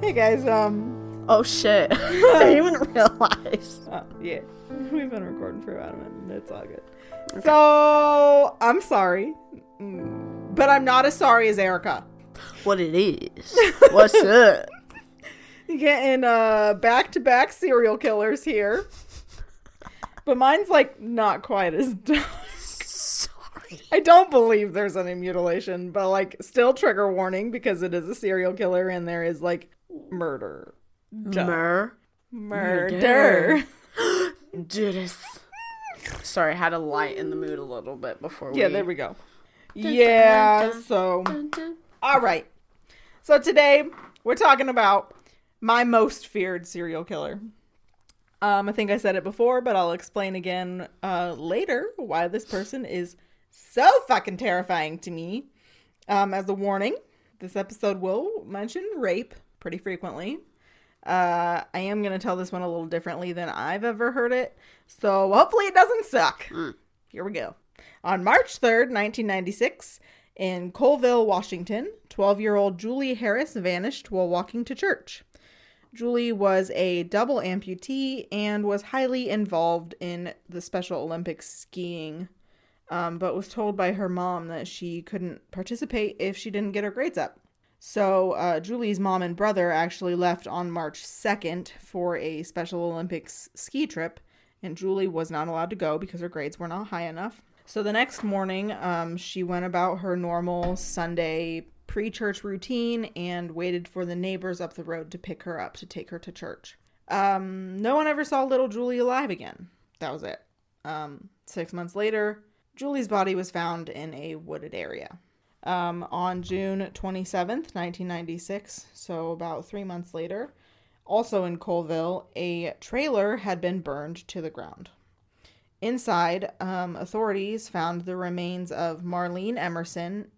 Hey guys, oh shit. I didn't even realize. Oh, yeah. We've been recording for about a minute. It's all good. Okay. So, I'm sorry. But I'm not as sorry as Erica. What it is. What's up? Getting back-to-back serial killers here. But mine's like not quite as dark. I don't believe there's any mutilation, but like still trigger warning because it is a serial killer and there is like murder. Murder. Sorry, I had to lighten the mood a little bit before we... Yeah, there we go. Yeah, so... All right. So today we're talking about my most feared serial killer. I think I said it before, but I'll explain again later why this person is... so fucking terrifying to me. As a warning, this episode will mention rape pretty frequently. I am going to tell this one a little differently than I've ever heard it. So hopefully it doesn't suck. Here we go. On March 3rd, 1996, in Colville, Washington, 12-year-old Julie Harris vanished while walking to church. Julie was a double amputee and was highly involved in the Special Olympics skiing, but was told by her mom that she couldn't participate if she didn't get her grades up. So Julie's mom and brother actually left on March 2nd for a Special Olympics ski trip, and Julie was not allowed to go because her grades were not high enough. So the next morning, she went about her normal Sunday pre-church routine and waited for the neighbors up the road to pick her up to take her to church. No one ever saw little Julie alive again. That was it. 6 months later... Julie's body was found in a wooded area. On June 27th, 1996, so about 3 months later, also in Colville, a trailer had been burned to the ground. Inside, authorities found the remains of Marlene Emerson.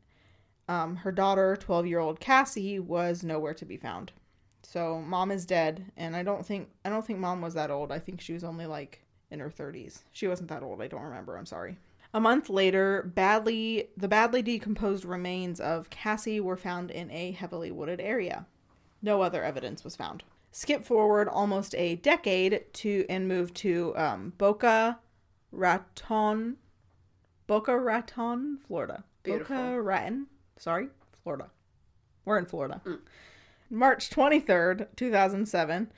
Her daughter, 12-year-old Cassie, was nowhere to be found. So mom is dead, and I don't think mom was that old. I think she was only like in her 30s. She wasn't that old. I don't remember. I'm sorry. A month later, the badly decomposed remains of Cassie were found in a heavily wooded area. No other evidence was found. Skip forward almost a decade and move to Boca Raton, Florida. Beautiful. Boca Raton, Florida. We're in Florida. March 23rd, 2007,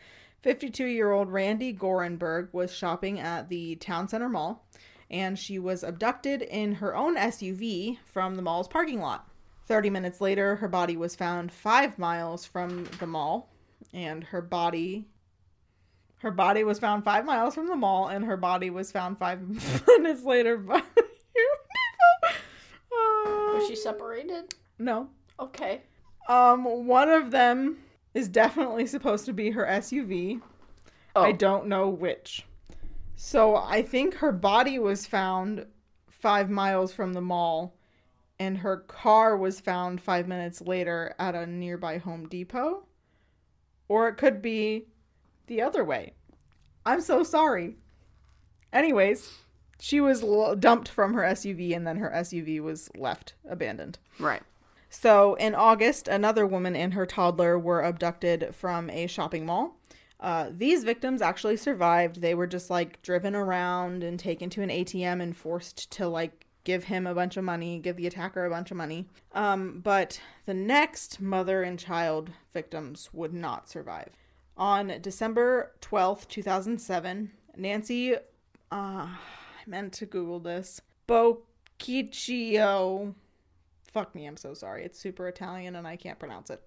52-year-old Randy Gorenberg was shopping at the Town Center Mall, and she was abducted in her own SUV from the mall's parking lot. 30 minutes later, her body was found 5 miles from the mall, and her body was found 5 miles from the mall, and her body was found 5 minutes later by... Was she separated? No. Okay. One of them is definitely supposed to be her SUV. Oh. I don't know which. So I think her body was found 5 miles from the mall, and her car was found 5 minutes later at a nearby Home Depot. Or it could be the other way. I'm so sorry. Anyways, she was dumped from her SUV, and then her SUV was left abandoned. Right. So in August, another woman and her toddler were abducted from a shopping mall. These victims actually survived. They were just like driven around and taken to an ATM and forced to like give the attacker a bunch of money. But the next mother and child victims would not survive. On December 12th, 2007, Nancy, I meant to Google this, Bocchicchio. Fuck me, I'm so sorry. It's super Italian and I can't pronounce it.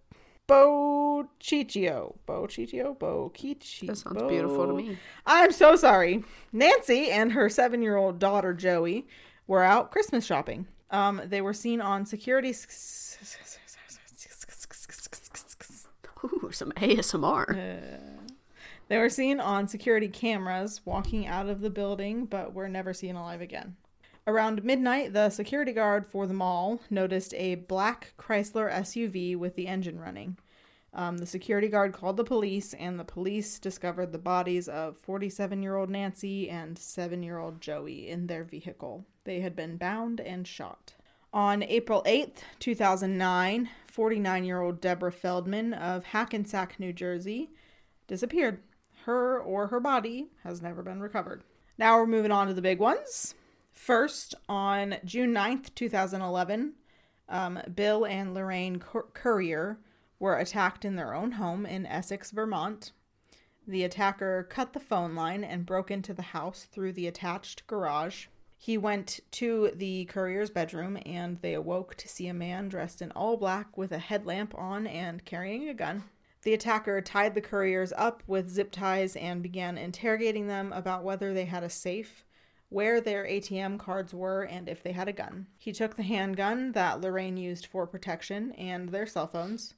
Bocchicchio. That sounds beautiful to me. I'm so sorry. Nancy and her 7-year-old daughter, Joey, were out Christmas shopping. They were seen on security some ASMR. They were seen on security cameras walking out of the building, but were never seen alive again. Around midnight, the security guard for the mall noticed a black Chrysler SUV with the engine running. The security guard called the police, and the police discovered the bodies of 47-year-old Nancy and 7-year-old Joey in their vehicle. They had been bound and shot. On April 8th, 2009, 49-year-old Deborah Feldman of Hackensack, New Jersey, disappeared. Her or her body has never been recovered. Now we're moving on to the big ones. First, on June 9th, 2011, Bill and Lorraine Currier were attacked in their own home in Essex, Vermont. The attacker cut the phone line and broke into the house through the attached garage. He went to the Currier's bedroom, and they awoke to see a man dressed in all black with a headlamp on and carrying a gun. The attacker tied the Curriers up with zip ties and began interrogating them about whether they had a safe, where their ATM cards were, and if they had a gun. He took the handgun that Lorraine used for protection and their cell phones.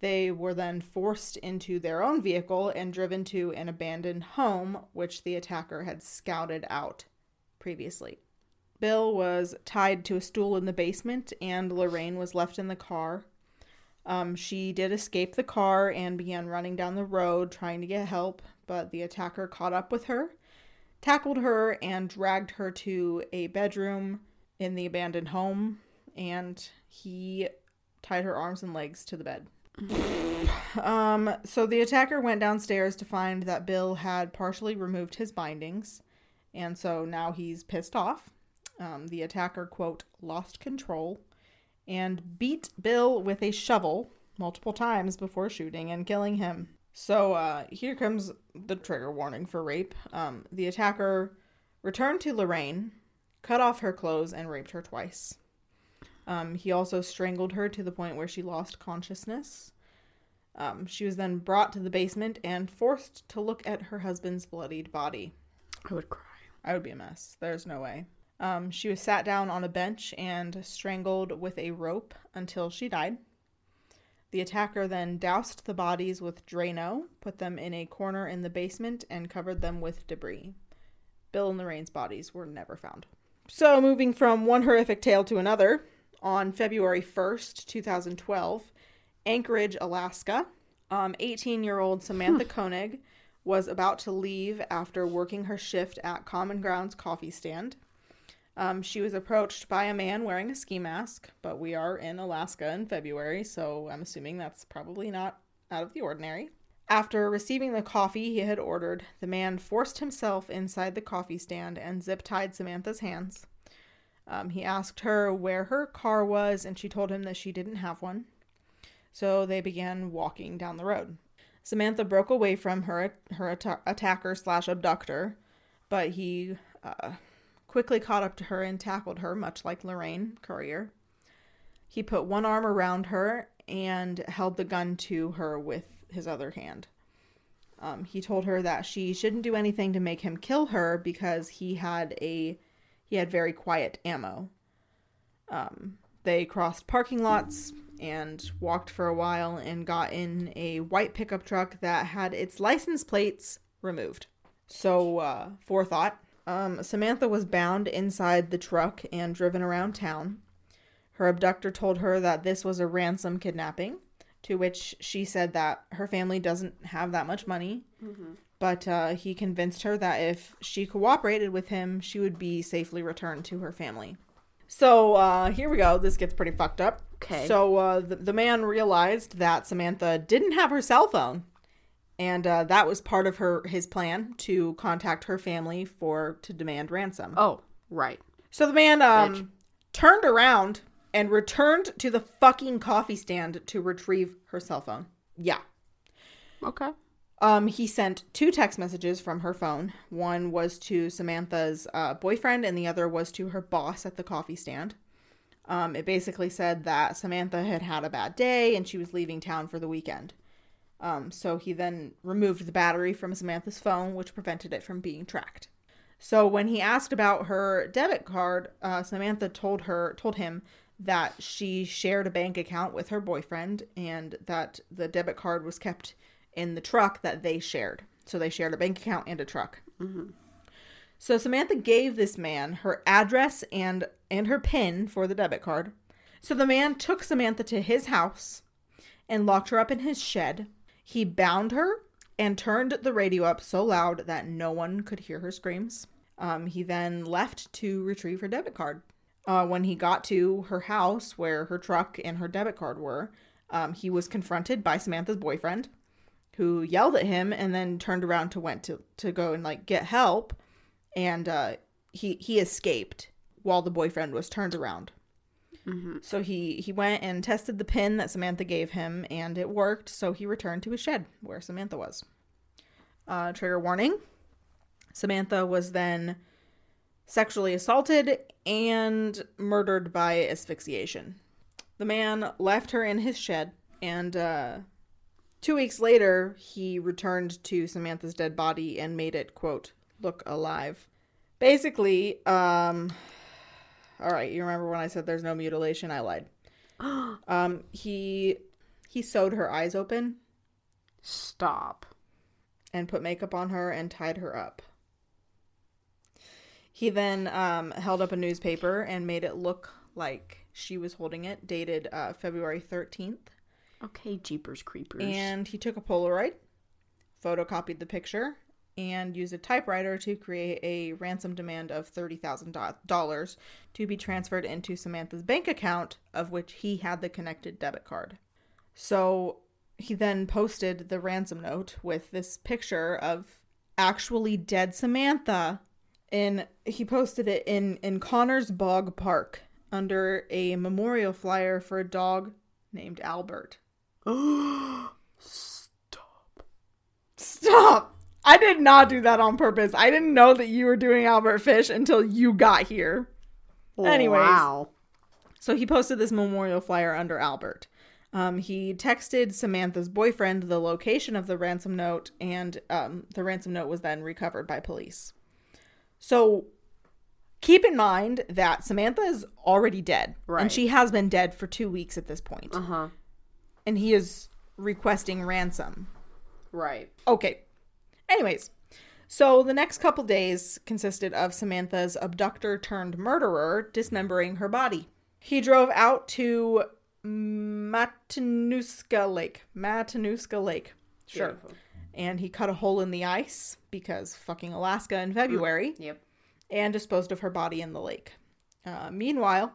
They were then forced into their own vehicle and driven to an abandoned home, which the attacker had scouted out previously. Bill was tied to a stool in the basement, and Lorraine was left in the car. She did escape the car and began running down the road trying to get help, but the attacker caught up with her, tackled her, and dragged her to a bedroom in the abandoned home, and he tied her arms and legs to the bed. So the attacker went downstairs to find that Bill had partially removed his bindings, and so now he's pissed off. The attacker, quote, lost control and beat Bill with a shovel multiple times before shooting and killing him. So here comes the trigger warning for rape. The attacker returned to Lorraine, cut off her clothes, and raped her twice. He also strangled her to the point where she lost consciousness. She was then brought to the basement and forced to look at her husband's bloodied body. I would cry. I would be a mess. There's no way. She was sat down on a bench and strangled with a rope until she died. The attacker then doused the bodies with Drano, put them in a corner in the basement, and covered them with debris. Bill and Lorraine's bodies were never found. So moving from one horrific tale to another. On February 1st, 2012, Anchorage, Alaska, 18-year-old Samantha Koenig was about to leave after working her shift at Common Grounds coffee stand. She was approached by a man wearing a ski mask, but we are in Alaska in February, so I'm assuming that's probably not out of the ordinary. After receiving the coffee he had ordered, the man forced himself inside the coffee stand and zip-tied Samantha's hands. He asked her where her car was, and she told him that she didn't have one. So they began walking down the road. Samantha broke away from her attacker/abductor, but he quickly caught up to her and tackled her, much like Lorraine Currier. He put one arm around her and held the gun to her with his other hand. He told her that she shouldn't do anything to make him kill her because he had very quiet ammo. They crossed parking lots and walked for a while and got in a white pickup truck that had its license plates removed. So, forethought. Samantha was bound inside the truck and driven around town. Her abductor told her that this was a ransom kidnapping, to which she said that her family doesn't have that much money. Mm-hmm. But he convinced her that if she cooperated with him, she would be safely returned to her family. So here we go. This gets pretty fucked up. Okay. So the man realized that Samantha didn't have her cell phone. And that was part of his plan to contact her family to demand ransom. Oh, right. So the man turned around and returned to the fucking coffee stand to retrieve her cell phone. Yeah. Okay. He sent two text messages from her phone. One was to Samantha's boyfriend, and the other was to her boss at the coffee stand. It basically said that Samantha had had a bad day, and she was leaving town for the weekend. So he then removed the battery from Samantha's phone, which prevented it from being tracked. So when he asked about her debit card, Samantha told him that she shared a bank account with her boyfriend and that the debit card was kept in the truck that they shared. So they shared a bank account and a truck. Mm-hmm. So Samantha gave this man her address and her PIN for the debit card. So the man took Samantha to his house and locked her up in his shed. He bound her and turned the radio up so loud that no one could hear her screams. He then left to retrieve her debit card. When he got to her house where her truck and her debit card were, he was confronted by Samantha's boyfriend, who yelled at him and then turned around to went to go and like get help. And he escaped while the boyfriend was turned around. Mm-hmm. So he went and tested the pin that Samantha gave him, and it worked. So he returned to his shed where Samantha was. Trigger warning. Samantha was then sexually assaulted and murdered by asphyxiation. The man left her in his shed, and 2 weeks later, he returned to Samantha's dead body and made it, quote, look alive. Basically, all right, you remember when I said there's no mutilation? I lied. He sewed her eyes open. Stop. And put makeup on her and tied her up. He then held up a newspaper and made it look like she was holding it, dated February 13th. Okay, jeepers creepers. And he took a Polaroid, photocopied the picture, and used a typewriter to create a ransom demand of $30,000 to be transferred into Samantha's bank account, of which he had the connected debit card. So he then posted the ransom note with this picture of actually dead Samantha, and he posted it in Connor's Bog Park under a memorial flyer for a dog named Albert. Stop! I did not do that on purpose. I didn't know that you were doing Albert Fish until you got here. Anyways. Wow. So he posted this memorial flyer under Albert. He texted Samantha's boyfriend the location of the ransom note, and the ransom note was then recovered by police. So keep in mind that Samantha is already dead. Right. And she has been dead for 2 weeks at this point. Uh-huh. And he is requesting ransom. Right. Okay. Anyways, so the next couple days consisted of Samantha's abductor-turned-murderer dismembering her body. He drove out to Matanuska Lake. Sure. Beautiful. And he cut a hole in the ice because fucking Alaska in February. Yep. And disposed of her body in the lake. Meanwhile,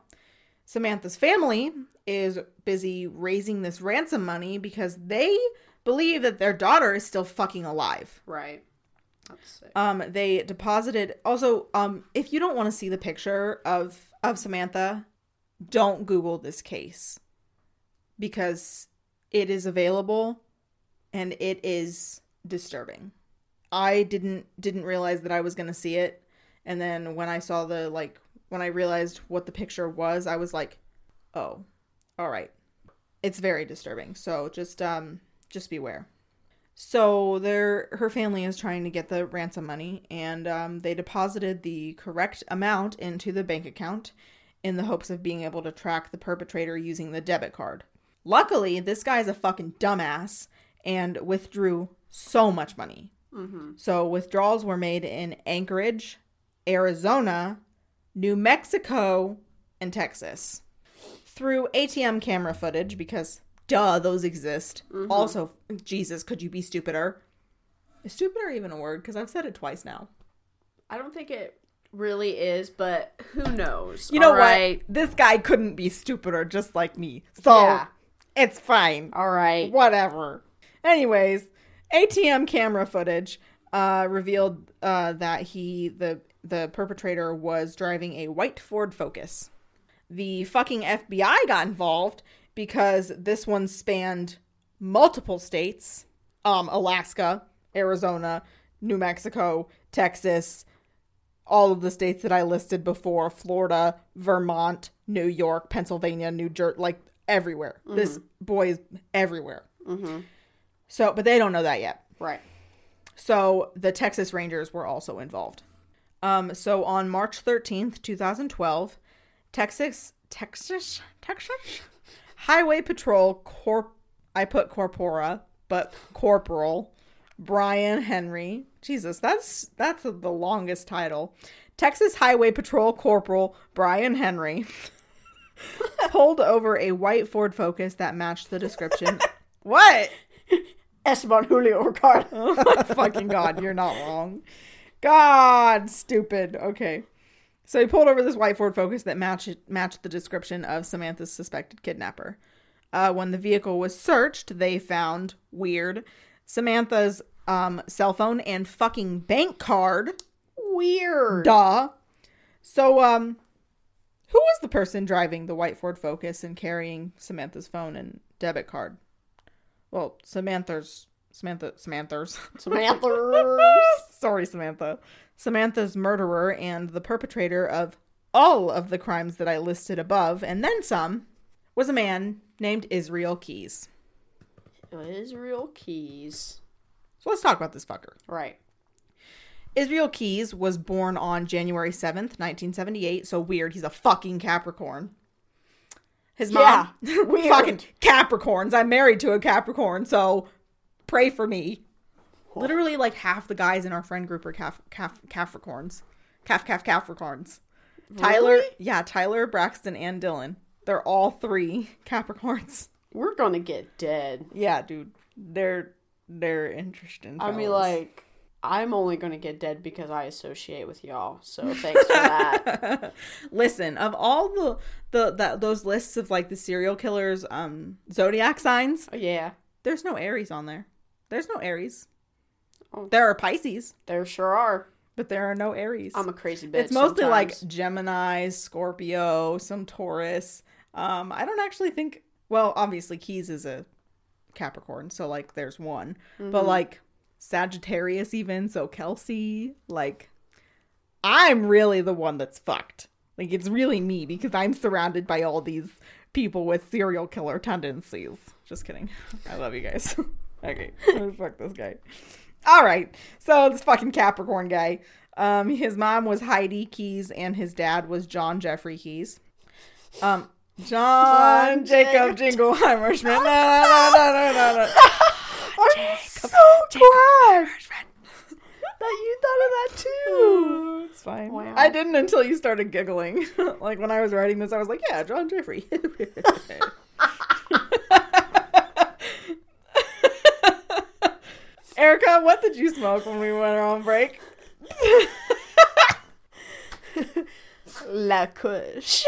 Samantha's family is busy raising this ransom money because they believe that their daughter is still fucking alive. Right. That's sick. They deposited... Also, if you don't want to see the picture of Samantha, don't Google this case. Because it is available and it is disturbing. I didn't realize that I was going to see it. And then when I saw when I realized what the picture was, I was like, oh, all right. It's very disturbing. So just beware. So her family is trying to get the ransom money, and they deposited the correct amount into the bank account in the hopes of being able to track the perpetrator using the debit card. Luckily, this guy is a fucking dumbass and withdrew so much money. Mm-hmm. So withdrawals were made in Anchorage, Arizona, New Mexico, and Texas through ATM camera footage because... Duh, those exist. Mm-hmm. Also, Jesus, could you be stupider? Is stupider even a word? Because I've said it twice now. I don't think it really is, but who knows? You know right? What? This guy couldn't be stupider just like me. So, yeah. It's fine. All right. Whatever. Anyways, ATM camera footage revealed that the perpetrator was driving a white Ford Focus. The fucking FBI got involved because this one spanned multiple states, Alaska, Arizona, New Mexico, Texas, all of the states that I listed before, Florida, Vermont, New York, Pennsylvania, New Jersey, like everywhere. Mm-hmm. This boy is everywhere. Mm-hmm. So, but they don't know that yet. Right. So the Texas Rangers were also involved. So on March 13th, 2012, Texas Texas Highway Patrol Corporal Brian Henry. Jesus, that's the longest title. Texas Highway Patrol Corporal Brian Henry pulled over a white Ford Focus that matched the description. What? Esteban Julio Ricardo. Oh my fucking God, you're not wrong. God, stupid. Okay. So he pulled over this white Ford Focus that matched the description of Samantha's suspected kidnapper. When the vehicle was searched, they found, weird, Samantha's cell phone and fucking bank card. Weird. Duh. So, who was the person driving the white Ford Focus and carrying Samantha's phone and debit card? Well, Samantha's murderer and the perpetrator of all of the crimes that I listed above, and then some, was a man named Israel Keyes. Israel Keyes. So let's talk about this fucker. Right. Israel Keyes was born on January 7th, 1978. So weird. He's a fucking Capricorn. His mom. Yeah, weird. Fucking Capricorns. I'm married to a Capricorn, so pray for me. Cool. Literally, like, half the guys in our friend group are Capricorns. Capricorns. Really? Tyler, Braxton, and Dylan. They're all three Capricorns. We're gonna get dead. Yeah, dude. They're interesting fellas. I mean, like, I'm only gonna get dead because I associate with y'all. So thanks for that. Listen, of all those lists of, like, the serial killers, zodiac signs. Oh, yeah. There's no Aries on there. There's no Aries. Oh. There are Pisces. There sure are. But there are no Aries. I'm a crazy bitch. It's mostly sometimes, like Gemini, Scorpio, some Taurus. I don't actually think. Well, obviously Keys is a Capricorn, so, like, there's one. Mm-hmm. But, like, Sagittarius even, so Kelsey, like, I'm really the one that's fucked. Like, it's really me because I'm surrounded by all these people with serial killer tendencies. Just kidding. I love you guys. Okay. Fuck this guy. All right. So this fucking Capricorn guy. His mom was Heidi Keys and his dad was John Jeffrey Keys. John Jacob Jingleheimer Schmidt. No. I'm so glad that you thought of that too. It's fine. Wow. I didn't until you started giggling. Like, when I was writing this, I was like, yeah, John Jeffrey. Erica, what did you smoke when we went on break? La Kush.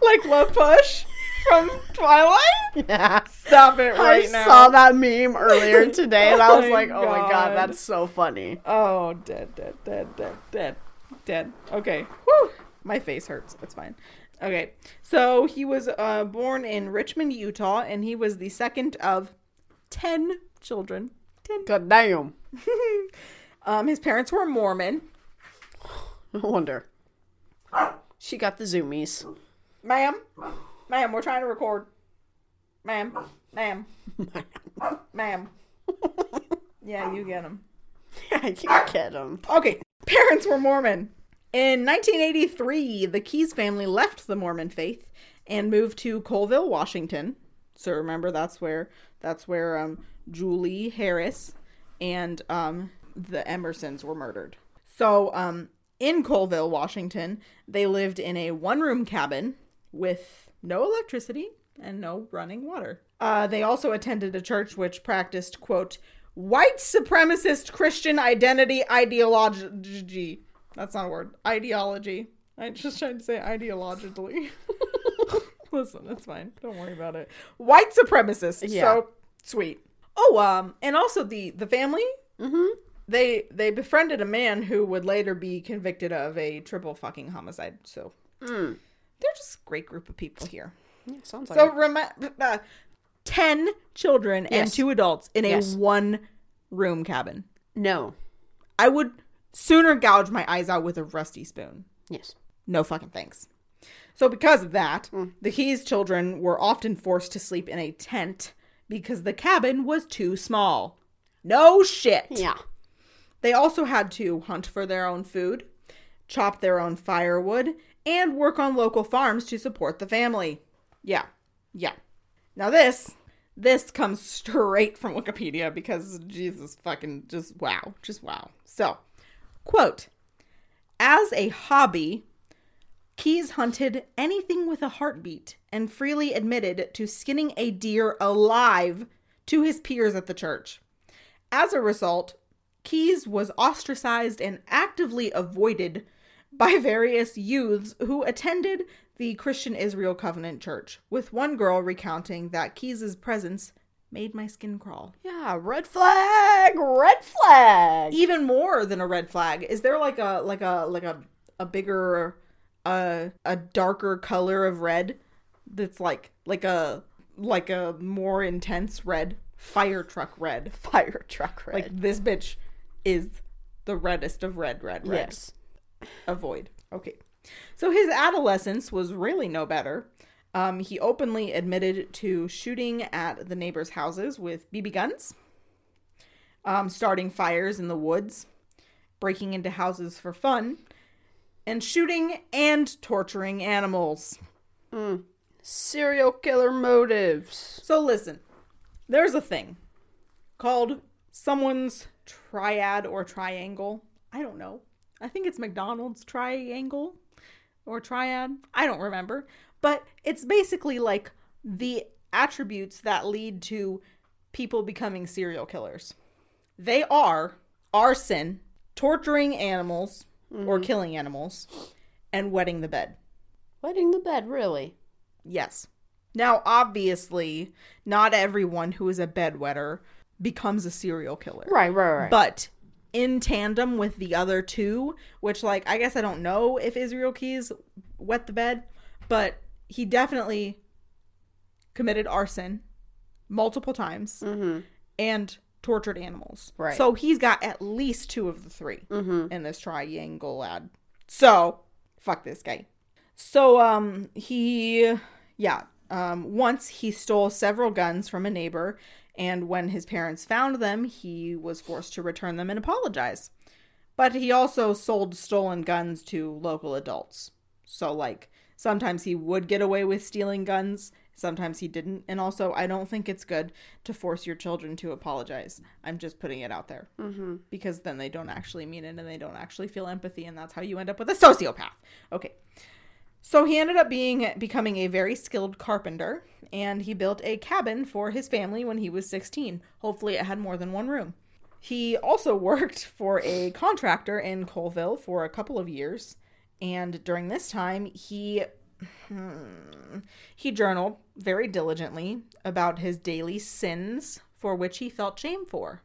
Like La Push from Twilight? Yeah. Stop it right now. I saw that meme earlier today and I was like, oh my God, that's so funny. Oh, dead. Okay. Whew. My face hurts. It's fine. Okay. So he was born in Richmond, Utah, and he was the second of 10 children. 10. God damn. His parents were Mormon. No wonder. She got the zoomies. Ma'am, we're trying to record. Ma'am. Yeah, you get them. Okay. Parents were Mormon. In 1983, the Keys family left the Mormon faith and moved to Colville, Washington. So remember, that's where Julie Harris and the Emersons were murdered. So in Colville, Washington, they lived in a one-room cabin with no electricity and no running water. They also attended a church which practiced, quote, white supremacist Christian identity ideology. That's not a word. Ideology. I just tried to say ideologically. Listen, it's fine. Don't worry about it. White supremacist. Yeah. So sweet. Oh, and also the family, mm-hmm. they befriended a man who would later be convicted of a triple fucking homicide. So they're just a great group of people here. Yeah, sounds like so. 10 children, yes, and 2 adults in, yes, a one-room cabin. No, I would sooner gouge my eyes out with a rusty spoon. Yes. No fucking thanks. So because of that, the Keys children were often forced to sleep in a tent because the cabin was too small. No shit. Yeah. They also had to hunt for their own food, chop their own firewood, and work on local farms to support the family. Yeah. Now this comes straight from Wikipedia because Jesus fucking, just wow. So, quote, as a hobby, Keys hunted anything with a heartbeat and freely admitted to skinning a deer alive to his peers at the church. As a result, Keys was ostracized and actively avoided by various youths who attended the Christian Israel Covenant Church, with one girl recounting that Keys's presence made my skin crawl. Yeah, red flag. Even more than a red flag. Is there like a bigger, a darker color of red that's like a more intense red? Fire truck red. Like, this bitch is the reddest of red. Yes. Avoid. Okay. So his adolescence was really no better. He openly admitted to shooting at the neighbors' houses with BB guns, starting fires in the woods, breaking into houses for fun, and shooting and torturing animals. Serial killer motives. So listen, there's a thing called someone's triad or triangle. I don't know. I think it's McDonald's triangle or triad. I don't remember. But it's basically like the attributes that lead to people becoming serial killers. They are arson, torturing animals or killing animals, and wetting the bed. Wetting the bed, really? Yes. Now, obviously, not everyone who is a bedwetter becomes a serial killer. Right. But in tandem with the other two, which, like, I guess I don't know if Israel Keyes wet the bed, but he definitely committed arson multiple times and tortured animals. Right. So he's got at least two of the three in this triangle ad. So, fuck this guy. So, once he stole several guns from a neighbor, and when his parents found them, he was forced to return them and apologize. But he also sold stolen guns to local adults. So, like, sometimes he would get away with stealing guns, sometimes he didn't. And also, I don't think it's good to force your children to apologize. I'm just putting it out there. Because then they don't actually mean it, and they don't actually feel empathy, and that's how you end up with a sociopath. Okay. So he ended up becoming a very skilled carpenter, and he built a cabin for his family when he was 16. Hopefully it had more than one room. He also worked for a contractor in Colville for a couple of years, and during this time, he journaled very diligently about his daily sins for which he felt shame for.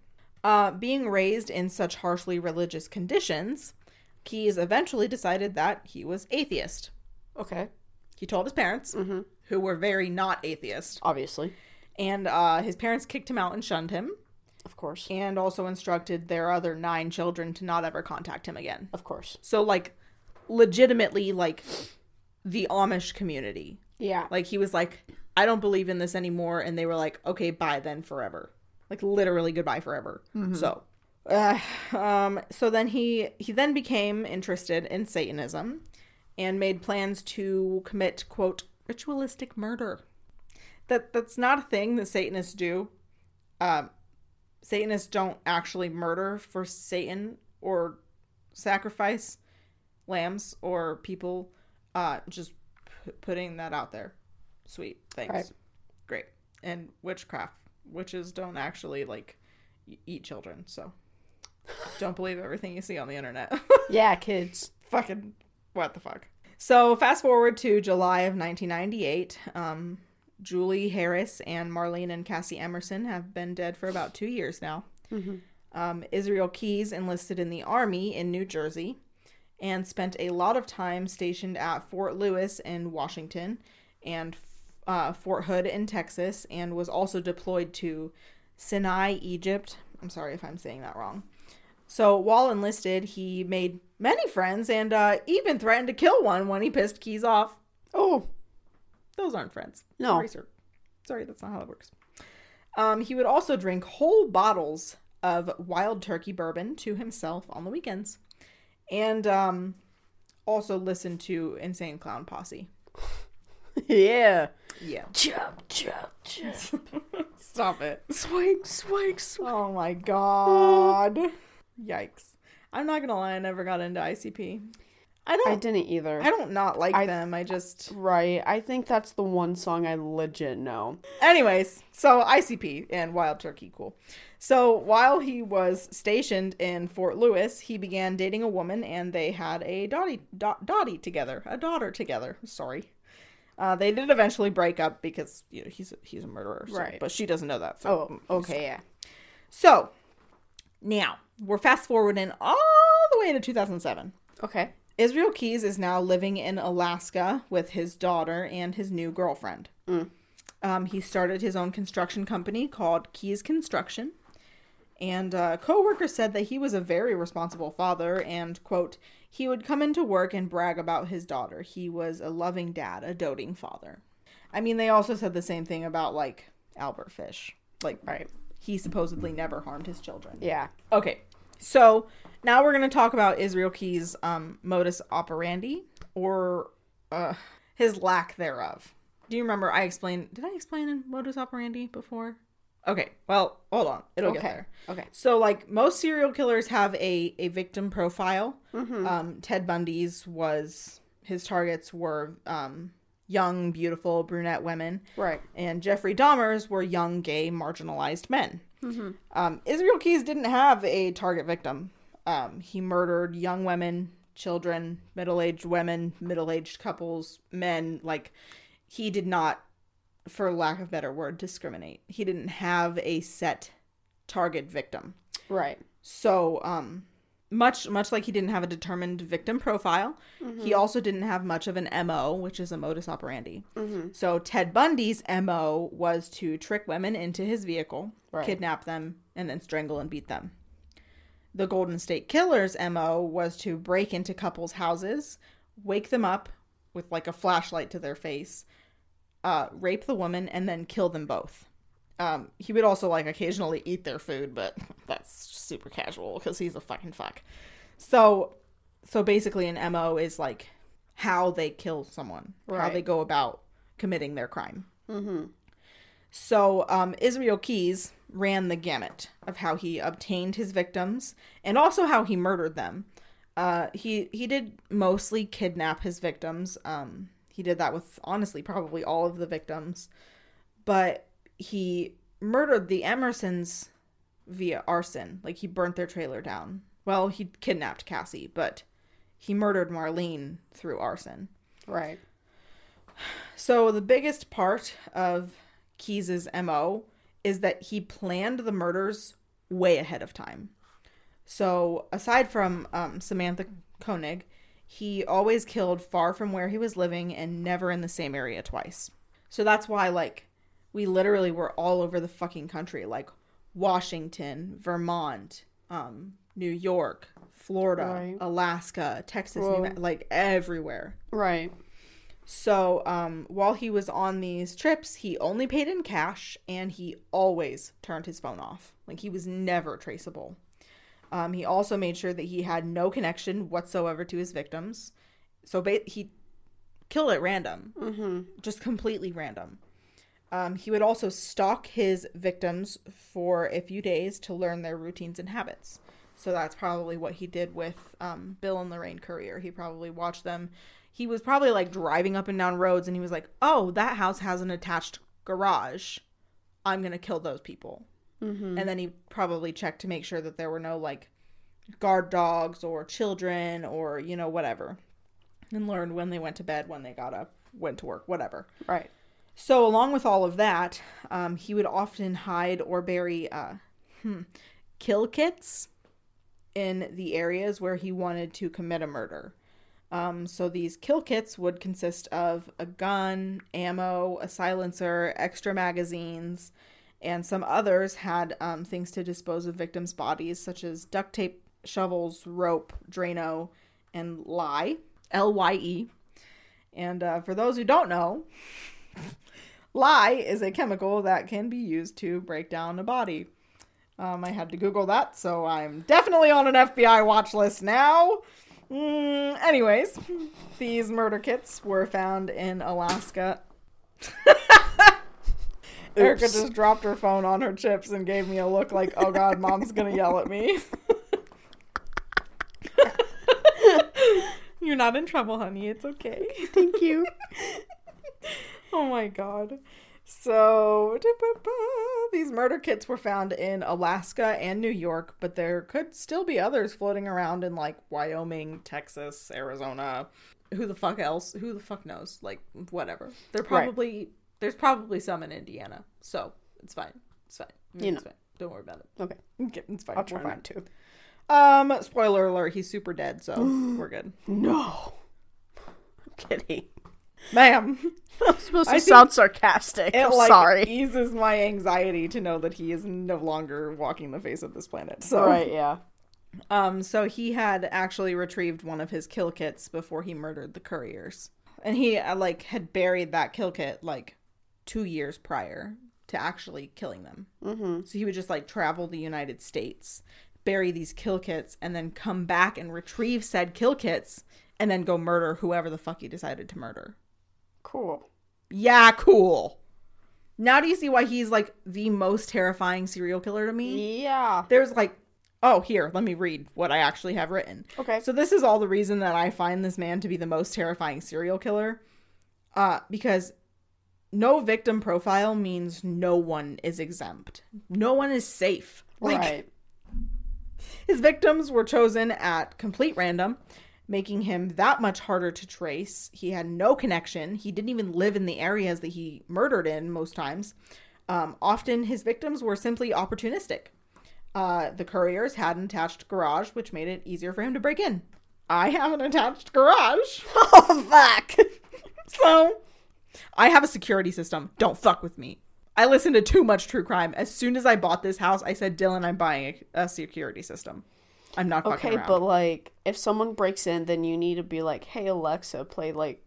Being raised in such harshly religious conditions, Keyes eventually decided that he was atheist. Okay. He told his parents, who were very not atheist. Obviously. And his parents kicked him out and shunned him. Of course. And also instructed their other 9 children to not ever contact him again. Of course. So, like, legitimately, like, the Amish community. Yeah. Like, he was like, I don't believe in this anymore. And they were like, okay, bye then forever. Like, literally goodbye forever. So. So then he then became interested in Satanism. And made plans to commit, quote, ritualistic murder. That's not a thing that Satanists do. Satanists don't actually murder for Satan or sacrifice lambs or people. Just putting that out there. Sweet. Thanks. Right. Great. And witchcraft. Witches don't actually, like, eat children. So don't believe everything you see on the internet. Yeah, kids. Fucking... what the fuck? So fast forward to July of 1998. Julie Harris and Marlene and Cassie Emerson have been dead for about 2 years now. Israel Keyes enlisted in the Army in New Jersey and spent a lot of time stationed at Fort Lewis in Washington and Fort Hood in Texas, and was also deployed to Sinai, Egypt. I'm sorry if I'm saying that wrong. So while enlisted, he made many friends and even threatened to kill one when he pissed Keyes off. Oh, those aren't friends. No. Sorry, sir. Sorry, that's not how it works. He would also drink whole bottles of wild turkey bourbon to himself on the weekends. And also listened to Insane Clown Posse. Yeah. Yeah. Jump, jump, jump. Stop it. Swing, swing, swing. Oh my god. Yikes. I'm not gonna lie, I never got into ICP. I didn't either. I don't not like them. I just... Right. I think that's the one song I legit know. Anyways, so ICP and Wild Turkey, cool. So while he was stationed in Fort Lewis, he began dating a woman and they had a daughter together. Sorry. They did eventually break up because, you know, he's a murderer. So, right. But she doesn't know that. So oh, okay. Yeah. So now we're fast forwarding all the way to 2007. Okay. Israel Keyes is now living in Alaska with his daughter and his new girlfriend. Mm. He started his own construction company called Keyes Construction. And co-workers said that he was a very responsible father and, quote, he would come into work and brag about his daughter. He was a loving dad, a doting father. I mean, they also said the same thing about, like, Albert Fish. Like, right. He supposedly never harmed his children. Yeah. Okay. So now we're going to talk about Israel Keyes' modus operandi, or his lack thereof. Do you remember did I explain modus operandi before? Okay, well, hold on. It'll get there. Okay. So, like, most serial killers have a victim profile. Mm-hmm. Ted Bundy's his targets were young, beautiful, brunette women. Right. And Jeffrey Dahmer's were young, gay, marginalized men. Mm-hmm. Israel Keyes didn't have a target victim. He murdered young women, children, middle-aged women, middle-aged couples, men. Like, he did not, for lack of a better word, discriminate. He didn't have a set target victim. Right. So, much like he didn't have a determined victim profile, mm-hmm. he also didn't have much of an MO, which is a modus operandi. Mm-hmm. So Ted Bundy's MO was to trick women into his vehicle, right. kidnap them, and then strangle and beat them. The Golden State Killer's MO was to break into couples' houses, wake them up with, like, a flashlight to their face, rape the woman, and then kill them both. He would also, like, occasionally eat their food, but that's super casual because he's a fucking fuck. So basically an MO is, like, how they kill someone, right. how they go about committing their crime. Mm-hmm. So Israel Keyes ran the gamut of how he obtained his victims and also how he murdered them. He did mostly kidnap his victims. He did that with, honestly, probably all of the victims. But he murdered the Emersons via arson. Like, he burnt their trailer down. Well, he kidnapped Cassie, but he murdered Marlene through arson. Right. So the biggest part of Keyes' MO is that he planned the murders way ahead of time. So aside from Samantha Koenig, he always killed far from where he was living and never in the same area twice. So that's why, like, we literally were all over the fucking country, like Washington, Vermont, New York, Florida, right. Alaska, Texas, like everywhere. Right. So while he was on these trips, he only paid in cash and he always turned his phone off. Like, he was never traceable. He also made sure that he had no connection whatsoever to his victims. So he killed at random, mm-hmm. just completely random. He would also stalk his victims for a few days to learn their routines and habits. So that's probably what he did with Bill and Lorraine Currier. He probably watched them. He was probably, like, driving up and down roads, and he was like, oh, that house has an attached garage. I'm going to kill those people. Mm-hmm. And then he probably checked to make sure that there were no, like, guard dogs or children or, you know, whatever. And learned when they went to bed, when they got up, went to work, whatever. Right. So along with all of that, he would often hide or bury kill kits in the areas where he wanted to commit a murder. So these kill kits would consist of a gun, ammo, a silencer, extra magazines, and some others had things to dispose of victims' bodies, such as duct tape, shovels, rope, Drano, and lye, L-Y-E. And for those who don't know... Lye is a chemical that can be used to break down a body. I had to Google that, so I'm definitely on an FBI watch list now. Anyways, these murder kits were found in Alaska. Erica just dropped her phone on her chips and gave me a look like, oh god, mom's gonna yell at me. You're not in trouble, honey. It's okay. Thank you. Oh my god. So, these murder kits were found in Alaska and New York, but there could still be others floating around in, like, Wyoming, Texas, Arizona. Who the fuck else? Who the fuck knows? Like, whatever. They're probably, There's probably some in Indiana, so it's fine. It's fine. It's fine. Don't worry about it. Okay. It's fine. I'll try not to. Spoiler alert, he's super dead, so we're good. No. I'm kidding. Ma'am. I'm supposed to sound sarcastic. I'm sorry. It eases my anxiety to know that he is no longer walking the face of this planet. So. Right, yeah. So he had actually retrieved one of his kill kits before he murdered the couriers. And he, had buried that kill kit, 2 years prior to actually killing them. Mm-hmm. So he would just, travel the United States, bury these kill kits, and then come back and retrieve said kill kits, and then go murder whoever the fuck he decided to murder. Cool. Yeah, cool. Now do you see why he's, the most terrifying serial killer to me? Yeah. There's, oh, here, let me read what I actually have written. Okay. So this is all the reason that I find this man to be the most terrifying serial killer. Because no victim profile means no one is exempt. No one is safe. Right. His victims were chosen at complete random, making him that much harder to trace. He had no connection. He didn't even live in the areas that he murdered in most times. Often his victims were simply opportunistic. The couriers had an attached garage, which made it easier for him to break in. I have an attached garage. Oh, fuck. So, I have a security system. Don't fuck with me. I listened to too much true crime. As soon as I bought this house, I said, Dylan, I'm buying a security system. I'm not fucking around. Okay, but, if someone breaks in, then you need to be like, hey, Alexa, play, the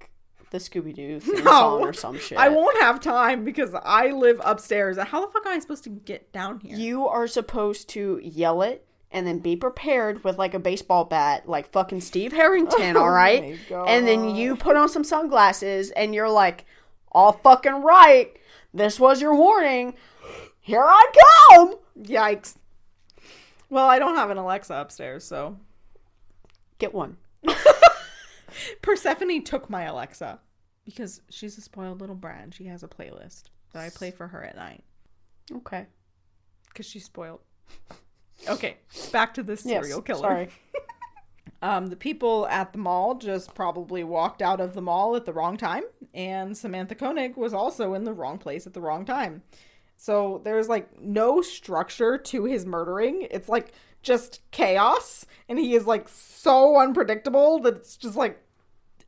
Scooby-Doo theme song or some shit. I won't have time because I live upstairs. How the fuck am I supposed to get down here? You are supposed to yell it and then be prepared with, a baseball bat, like fucking Steve Harrington, all right? Oh, and then you put on some sunglasses and you're like, all fucking right. This was your warning. Here I come. Yikes. Well, I don't have an Alexa upstairs, so. Get one. Persephone took my Alexa. Because she's a spoiled little brat and she has a playlist that I play for her at night. Okay. Because she's spoiled. Okay, back to this serial killer. Sorry. The people at the mall just probably walked out of the mall at the wrong time. And Samantha Koenig was also in the wrong place at the wrong time. So there's no structure to his murdering. It's just chaos. And he is so unpredictable that it's just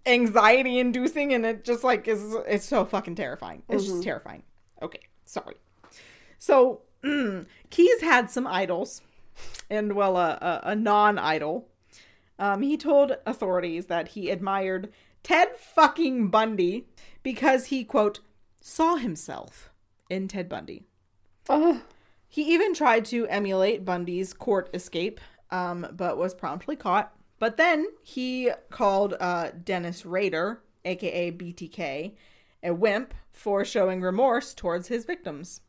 anxiety inducing. And it just it's so fucking terrifying. It's just terrifying. Okay. Sorry. So Keyes had some idols and a non-idol. He told authorities that he admired Ted fucking Bundy because he, quote, saw himself in Ted Bundy. He even tried to emulate Bundy's court escape, but was promptly caught. But then he called Dennis Rader, aka BTK, a wimp for showing remorse towards his victims.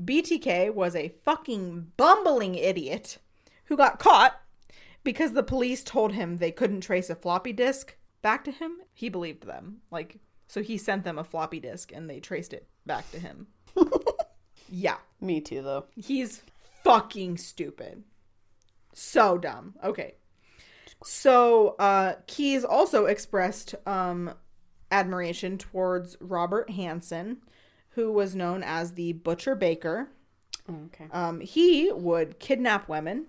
BTK was a fucking bumbling idiot who got caught because the police told him they couldn't trace a floppy disk back to him. He believed them. So he sent them a floppy disk and they traced it back to him. Yeah. Me too, though. He's fucking stupid. So dumb. Okay. So, Keyes also expressed admiration towards Robert Hansen, who was known as the Butcher Baker. Okay. He would kidnap women,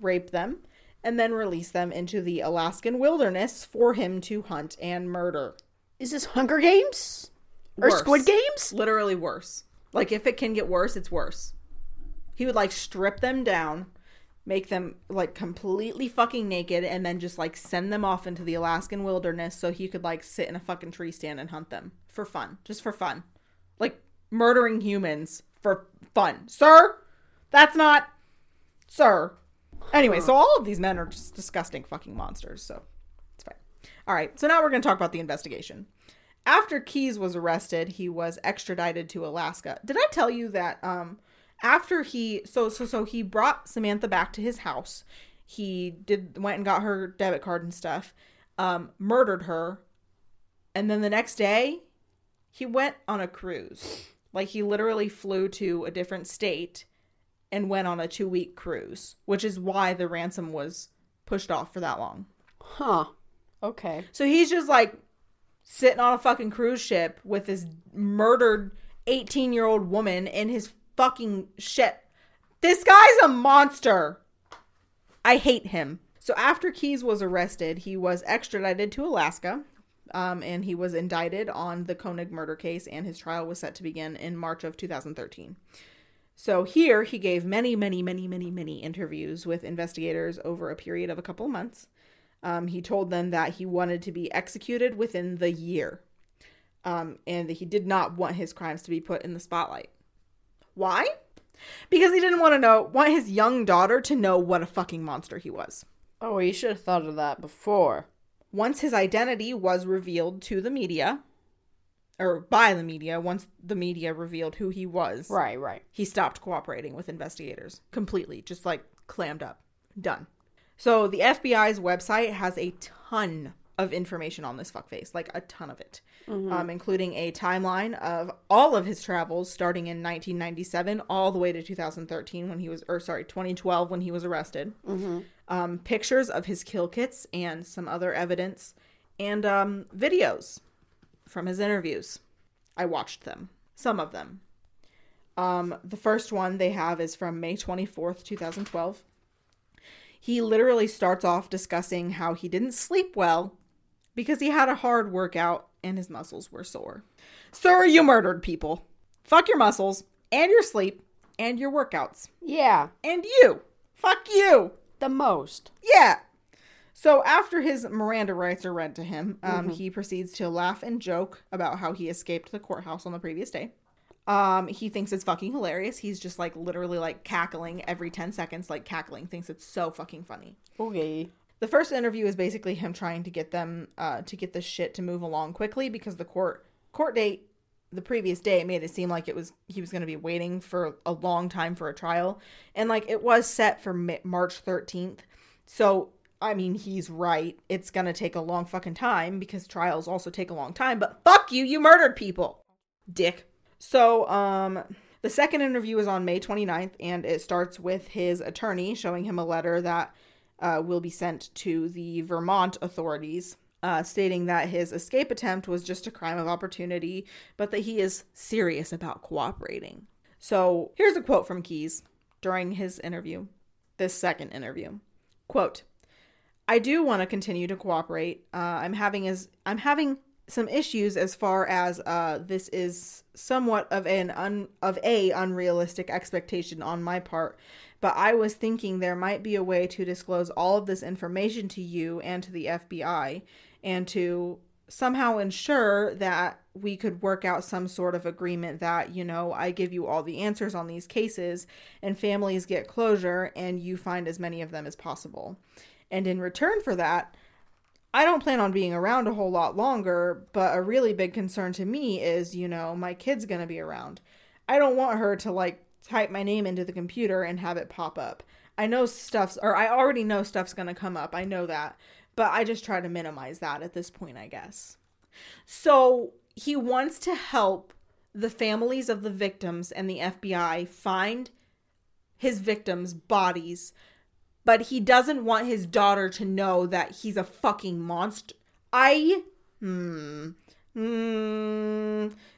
rape them, and then release them into the Alaskan wilderness for him to hunt and murder. Is this Hunger Games? Or Squid Games? Literally worse. If it can get worse, it's worse. He would, strip them down, make them, completely fucking naked, and then just, send them off into the Alaskan wilderness so he could, sit in a fucking tree stand and hunt them. For fun. Just for fun. Murdering humans for fun. Sir? That's not... Sir. Anyway, so all of these men are just disgusting fucking monsters, so it's fine. All right, so now we're going to talk about the investigation. After Keys was arrested, he was extradited to Alaska. Did I tell you that after he... So he brought Samantha back to his house. He went and got her debit card and stuff, murdered her, and then the next day, he went on a cruise. Like, he literally flew to a different state and went on a 2-week cruise, which is why the ransom was pushed off for that long. Huh. Okay. So he's just, like, sitting on a fucking cruise ship with this murdered 18-year-old woman in his fucking ship. This guy's a monster. I hate him. So after Keys was arrested, he was extradited to Alaska, and he was indicted on the Koenig murder case, and his trial was set to begin in March of 2013. So here he gave many interviews with investigators over a period of a couple of months. He told them that he wanted to be executed within the year, and that he did not want his crimes to be put in the spotlight. Why? Because he didn't want his young daughter to know what a fucking monster he was. Oh, he should have thought of that before. Once his identity was revealed to the media, or by the media, once the media revealed who he was. Right. He stopped cooperating with investigators completely, just like clammed up. Done. So the FBI's website has a ton of information on this fuckface, like a ton of it, including a timeline of all of his travels starting in 1997 all the way to 2012 when he was arrested. Pictures of his kill kits and some other evidence, and videos from his interviews. I watched them, some of them. The first one they have is from May 24th, 2012. He literally starts off discussing how he didn't sleep well because he had a hard workout and his muscles were sore. Sir, you murdered people. Fuck your muscles and your sleep and your workouts. Yeah. And you. Fuck you. The most. Yeah. So after his Miranda rights are read to him, he proceeds to laugh and joke about how he escaped the courthouse on the previous day. He thinks it's fucking hilarious. He's just like literally like cackling every 10 seconds, like cackling, thinks it's so fucking funny. Okay. The first interview is basically him trying to get them to get this shit to move along quickly because the court date the previous day made it seem like he was going to be waiting for a long time for a trial, and like it was set for March 13th. So, I mean, he's right. It's going to take a long fucking time because trials also take a long time, but fuck you, you murdered people. Dick. So, the second interview is on May 29th, and it starts with his attorney showing him a letter that will be sent to the Vermont authorities, stating that his escape attempt was just a crime of opportunity, but that he is serious about cooperating. So here's a quote from Keys during his interview, this second interview. Quote, "I do want to continue to cooperate. I'm having some issues as far as this is somewhat of an unrealistic expectation on my part, but I was thinking there might be a way to disclose all of this information to you and to the FBI and to somehow ensure that we could work out some sort of agreement that, you know, I give you all the answers on these cases and families get closure and you find as many of them as possible. And in return for that, I don't plan on being around a whole lot longer, but a really big concern to me is, you know, my kid's going to be around. I don't want her to, like, type my name into the computer and have it pop up. I already know stuff's going to come up. I know that. But I just try to minimize that at this point, I guess." So he wants to help the families of the victims and the FBI find his victims' bodies, but he doesn't want his daughter to know that he's a fucking monster.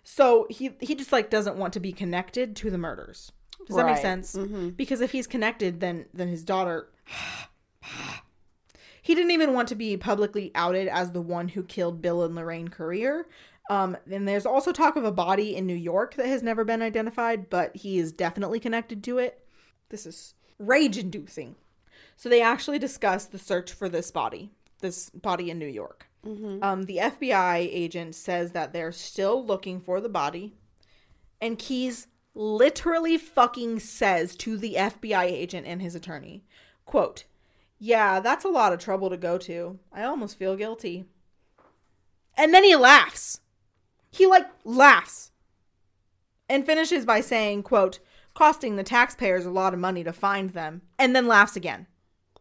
So he just like doesn't want to be connected to the murders. Does that make sense? Because if he's connected, then his daughter. He didn't even want to be publicly outed as the one who killed Bill and Lorraine Currier. And there's also talk of a body in New York that has never been identified, but he is definitely connected to it. This is rage-inducing. So they actually discussed the search for this body in New York. The FBI agent says that they're still looking for the body. And Keys literally fucking says to the FBI agent and his attorney, Quote, "Yeah, that's a lot of trouble to go to. I almost feel guilty." And then he laughs. He, like, laughs. And finishes by saying, quote, "costing the taxpayers a lot of money to find them." And then laughs again.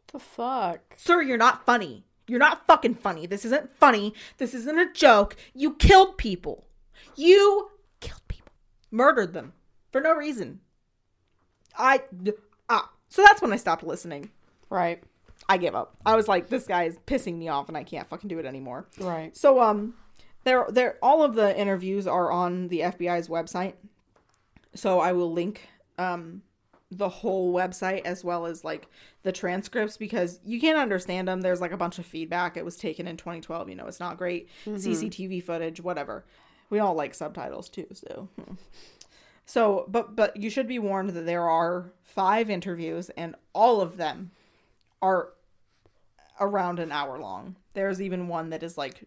The fuck? Sir, you're not funny. You're not fucking funny. This isn't funny. This isn't a joke. You killed people. You killed people. Murdered them. For no reason. So that's when I stopped listening. Right. I gave up. I was like, this guy is pissing me off and I can't fucking do it anymore. Right. So, they're all of the interviews are on the FBI's website. So I will link, the whole website as well as, like, the transcripts because you can't understand them. There's, like, a bunch of feedback. It was taken in 2012. You know, it's not great. Mm-hmm. CCTV footage, whatever. We all like subtitles too, so... So, but you should be warned that there are 5 interviews and all of them are around an hour long. There's even one that is like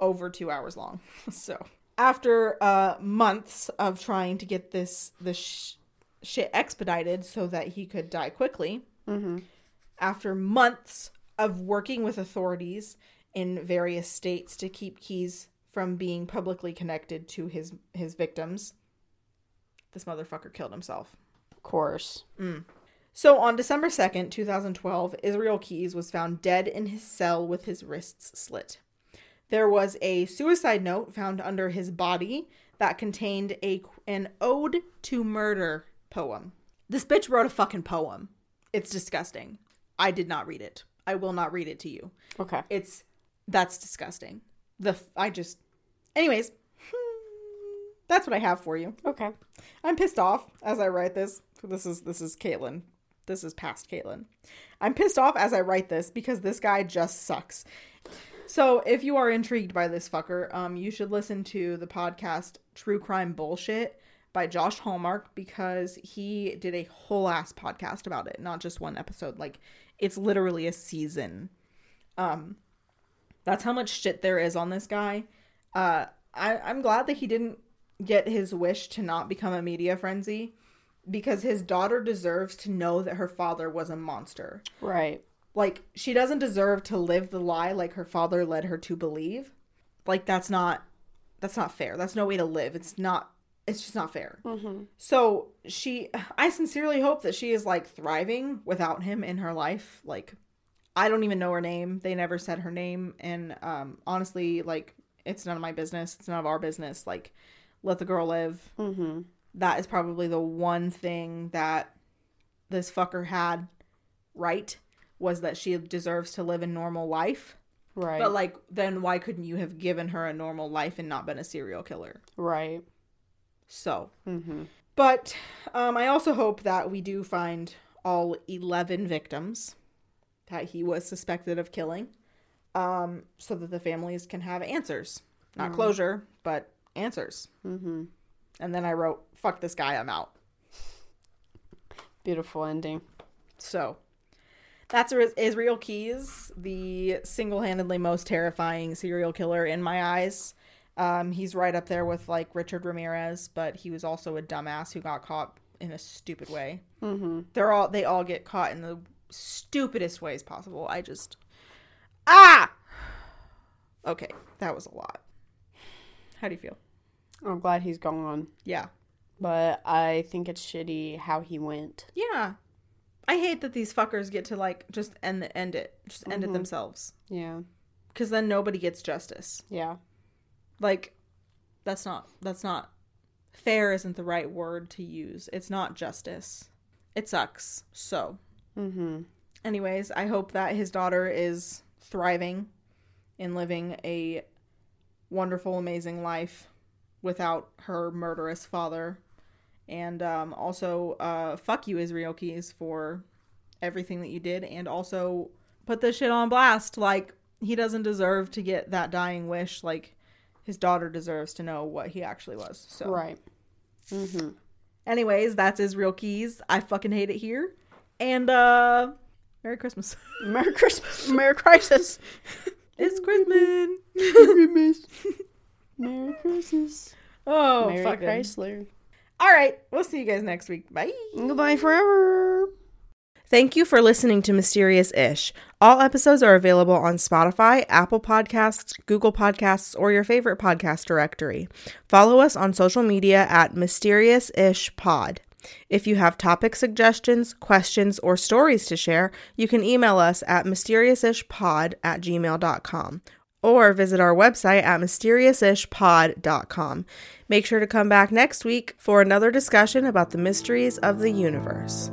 over 2 hours long. So after months of trying to get this shit expedited so that he could die quickly, mm-hmm. after months of working with authorities in various states to keep Keys from being publicly connected to his victims, this motherfucker killed himself. Of course. So on December 2nd, 2012, Israel Keyes was found dead in his cell with his wrists slit. There was a suicide note found under his body that contained an ode to murder poem. This bitch wrote a fucking poem. It's disgusting. I did not read it. I will not read it to you. Okay. That's disgusting. Anyways. That's what I have for you. Okay. I'm pissed off as I write this. This is Caitlin. This is past Caitlin. I'm pissed off as I write this because this guy just sucks. So if you are intrigued by this fucker, you should listen to the podcast True Crime Bullshit by Josh Hallmark because he did a whole ass podcast about it. Not just one episode. Like, it's literally a season. That's how much shit there is on this guy. I'm glad that he didn't get his wish to not become a media frenzy because his daughter deserves to know that her father was a monster. Right. Like, she doesn't deserve to live the lie like her father led her to believe. Like, that's not fair. That's no way to live. It's just not fair. Mm-hmm. So I sincerely hope that she is, like, thriving without him in her life. Like, I don't even know her name. They never said her name. And honestly, like, it's none of my business. It's none of our business. Like, let the girl live. Mm-hmm. That is probably the one thing that this fucker had right, was that she deserves to live a normal life. Right. But, like, then why couldn't you have given her a normal life and not been a serial killer? Right. So. Mm-hmm. But I also hope that we do find all 11 victims that he was suspected of killing so that the families can have answers. Not closure, but... answers. Mm-hmm. And then I wrote, fuck this guy, I'm out. Beautiful ending. So that's Israel Keyes, the single-handedly most terrifying serial killer in my eyes. He's right up there with, like, Richard Ramirez, but he was also a dumbass who got caught in a stupid way. Mm-hmm. They all get caught in the stupidest ways possible. Okay, that was a lot. How do you feel? I'm glad he's gone. Yeah. But I think it's shitty how he went. Yeah. I hate that these fuckers get to, like, just end it. Just end it themselves. Yeah. Because then nobody gets justice. Yeah. Like, that's not, fair isn't the right word to use. It's not justice. It sucks. So. Mm-hmm. Anyways, I hope that his daughter is thriving and living a wonderful, amazing life without her murderous father. And also, fuck you, Israel Keyes, for everything that you did. And also, put this shit on blast. Like, he doesn't deserve to get that dying wish. Like, his daughter deserves to know what he actually was. So. Right. Mm-hmm. Anyways, that's Israel Keyes. I fucking hate it here. And Merry Christmas. Merry Christmas. Merry Crisis. It's Christmas. Merry Christmas. Merry Christmas. Oh, Merry fucking Chrysler. All right. We'll see you guys next week. Bye. Goodbye forever. Thank you for listening to Mysterious Ish. All episodes are available on Spotify, Apple Podcasts, Google Podcasts, or your favorite podcast directory. Follow us on social media at MysteriousIshPod. If you have topic suggestions, questions, or stories to share, you can email us at mysteriousishpod@gmail.com or visit our website at mysteriousishpod.com. Make sure to come back next week for another discussion about the mysteries of the universe.